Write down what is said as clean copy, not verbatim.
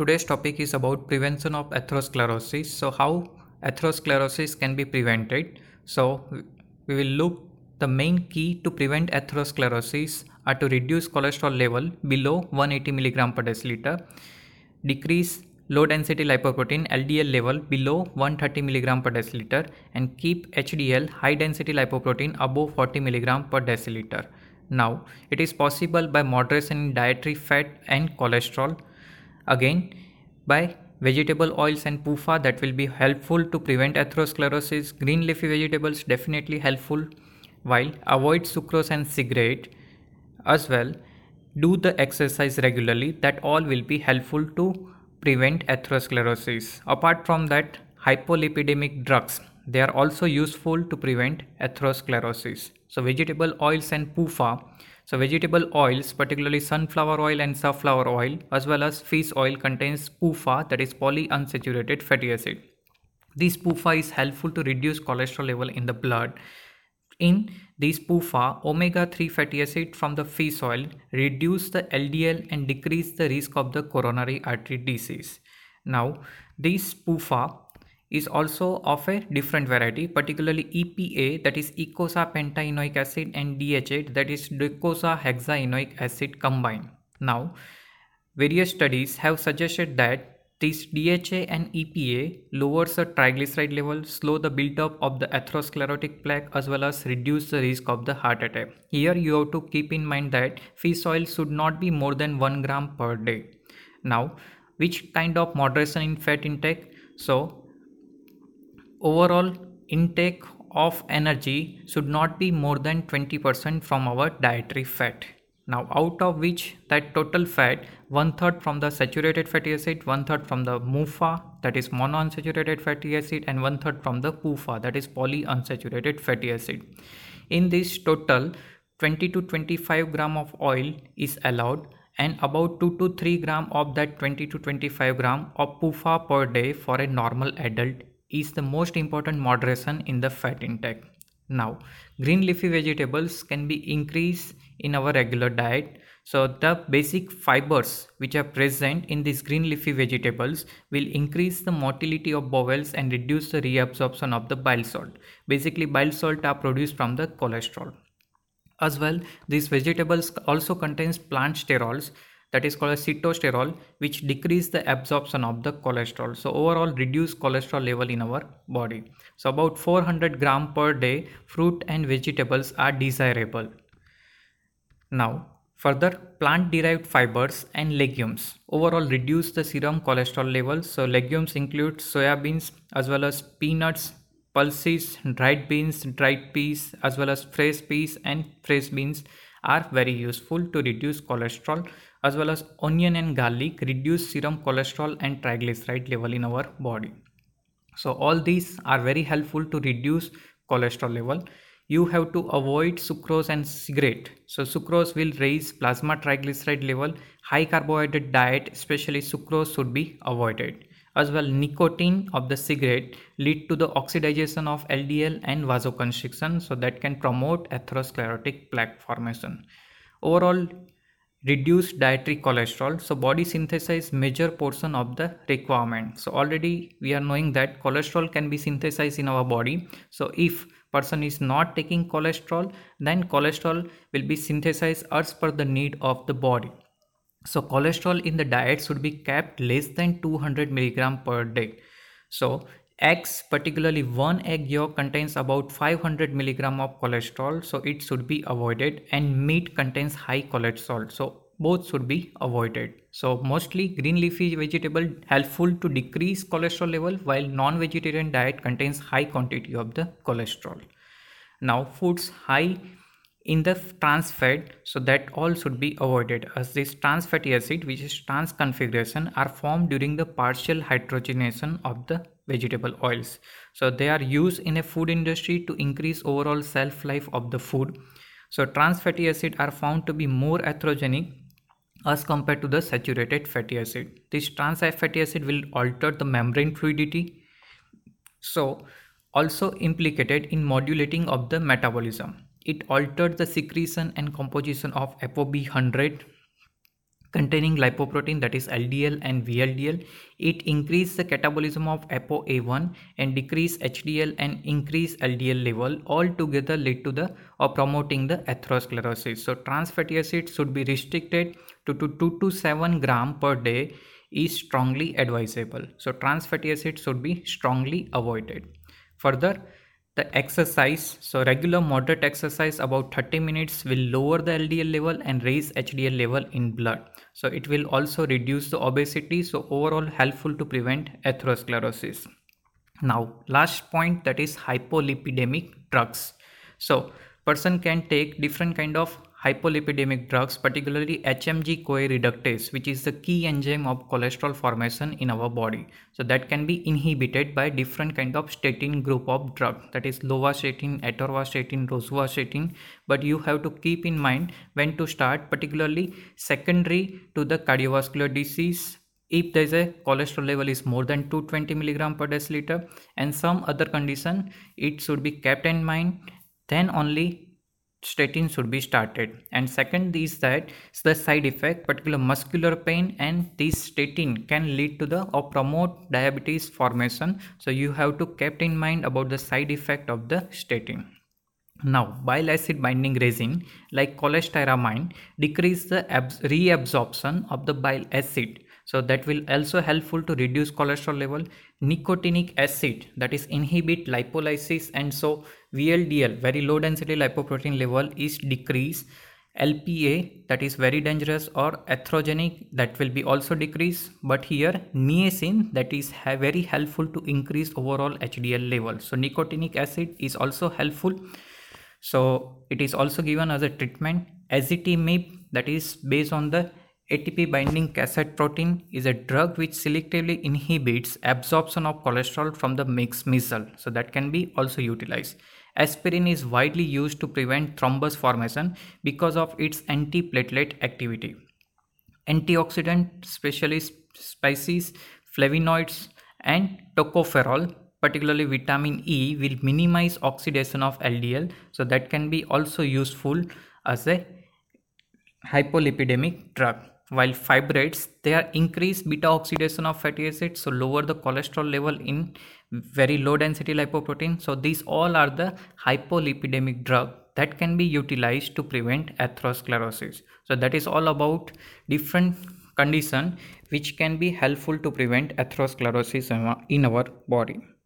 Today's topic is about prevention of atherosclerosis. So how atherosclerosis can be prevented. So we will look the main key to prevent atherosclerosis are to reduce cholesterol level below 180 mg per deciliter, decrease low density lipoprotein LDL level below 130 mg per deciliter and keep HDL high density lipoprotein above 40 mg per deciliter. Now, it is possible by moderation in dietary fat and cholesterol. Again, by vegetable oils and MUFA that will be helpful to prevent atherosclerosis. Green leafy vegetables definitely helpful, while avoid sucrose and cigarette as well. Do the exercise regularly, that all will be helpful to prevent atherosclerosis. Apart from that, hypolipidemic drugs, they are also useful to prevent atherosclerosis. So vegetable oils and MUFA. So vegetable oils, particularly sunflower oil and safflower oil, as well as fish oil, contains MUFA, that is polyunsaturated fatty acid. This MUFA is helpful to reduce cholesterol level in the blood. In these MUFA, omega-3 fatty acid from the fish oil reduce the LDL and decrease the risk of the coronary artery disease. Now, this MUFA is also of a different variety, particularly EPA, that is eicosapentaenoic acid, and DHA, that is docosahexaenoic acid, combined. Now, various studies have suggested that this DHA and EPA lowers the triglyceride level, slow the buildup of the atherosclerotic plaque, as well as reduce the risk of the heart attack. Here you have to keep in mind that fish oil should not be more than 1 gram per day. Now, which kind of moderation in fat intake? So, overall intake of energy should not be more than 20% from our dietary fat. Now, out of which that total fat, 1/3 from the saturated fatty acid, 1/3 from the MUFA, that is monounsaturated fatty acid, and 1/3 from the PUFA, that is polyunsaturated fatty acid. In this total, 20 to 25 gram of oil is allowed and about 2 to 3 gram of that 20 to 25 gram of PUFA per day for a normal adult is the most important moderation in the fat intake. Now, green leafy vegetables can be increased in our regular diet. So the basic fibers which are present in these green leafy vegetables will increase the motility of bowels and reduce the reabsorption of the bile salt. Basically, bile salt are produced from the cholesterol. As well, these vegetables also contains plant sterols, that is called as sitosterol, which decrease the absorption of the cholesterol. So overall reduce cholesterol level in our body. So about 400 gram per day fruit and vegetables are desirable. Now, further, plant derived fibers and legumes overall reduce the serum cholesterol levels. So legumes include soya beans, as well as peanuts, pulses, dried beans, dried peas, as well as fresh peas and fresh beans are very useful to reduce cholesterol, as well as onion and garlic reduce serum cholesterol and triglyceride level in our body. So all these are very helpful to reduce cholesterol level. You have to avoid sucrose and cigarette. So sucrose will raise plasma triglyceride level. High carbohydrate diet, especially sucrose, should be avoided. As well, nicotine of the cigarette lead to the oxidation of LDL and vasoconstriction, so that can promote atherosclerotic plaque formation. Overall, reduce dietary cholesterol. So body synthesizes major portion of the requirement. So already we are knowing that cholesterol can be synthesized in our body. So if person is not taking cholesterol, then cholesterol will be synthesized as per the need of the body. So cholesterol in the diet should be kept less than 200 mg per day. So eggs, particularly one egg yolk, contains about 500 mg of cholesterol, so it should be avoided, and meat contains high cholesterol, so both should be avoided. So mostly green leafy vegetable helpful to decrease cholesterol level, while non-vegetarian diet contains high quantity of the cholesterol. Now, foods high in the trans fat, so that all should be avoided, as this trans fatty acid, which is trans configuration, are formed during the partial hydrogenation of the vegetable oils. So they are used in a food industry to increase overall shelf life of the food. So trans fatty acid are found to be more atherogenic as compared to the saturated fatty acid. This trans fatty acid will alter the membrane fluidity, so also implicated in modulating of the metabolism. It altered the secretion and composition of apoB100, containing lipoprotein, that is LDL and VLDL. It increases the catabolism of apo a1 and decrease HDL and increase LDL level, all together lead to the or promoting the atherosclerosis. So trans fatty acids should be restricted to 2 to 7 gram per day is strongly advisable. So trans fatty acids should be strongly avoided. Further, the exercise, so regular moderate exercise about 30 minutes will lower the LDL level and raise HDL level in blood. So it will also reduce the obesity. So overall helpful to prevent atherosclerosis. Now last point, that is hypolipidemic drugs. So person can take different kind of hypolipidemic drugs, particularly HMG-CoA reductase, which is the key enzyme of cholesterol formation in our body. So that can be inhibited by different kind of statin group of drug, that is lovastatin, atorvastatin, rosuvastatin. But you have to keep in mind when to start, particularly secondary to the cardiovascular disease, if there is a cholesterol level is more than 220 mg per deciliter and some other condition, it should be kept in mind, then only statin should be started. And second is that the side effect, particular muscular pain, and this statin can lead to the or promote diabetes formation. So you have to kept in mind about the side effect of the statin. Now bile acid binding resin like cholesteramide decrease the reabsorption of the bile acid. So that will also helpful to reduce cholesterol level. Nicotinic acid, that is inhibit lipolysis, and so VLDL, very low density lipoprotein level is decreased. LPA, that is very dangerous or atherogenic, that will be also decreased. But here niacin, that is very helpful to increase overall HDL level. So nicotinic acid is also helpful. So it is also given as a treatment. Azitimib, that is based on the ATP binding cassette protein, is a drug which selectively inhibits absorption of cholesterol from the mixed meal. So that can be also utilized. Aspirin is widely used to prevent thrombus formation because of its antiplatelet activity. Antioxidant, especially spices, flavonoids, and tocopherol, particularly vitamin E, will minimize oxidation of LDL. So that can be also useful as a hypolipidemic drug. While fibrates, they are increased beta oxidation of fatty acids, so lower the cholesterol level in very low density lipoprotein. So these all are the hypolipidemic drug that can be utilized to prevent atherosclerosis. So that is all about different condition which can be helpful to prevent atherosclerosis in our body.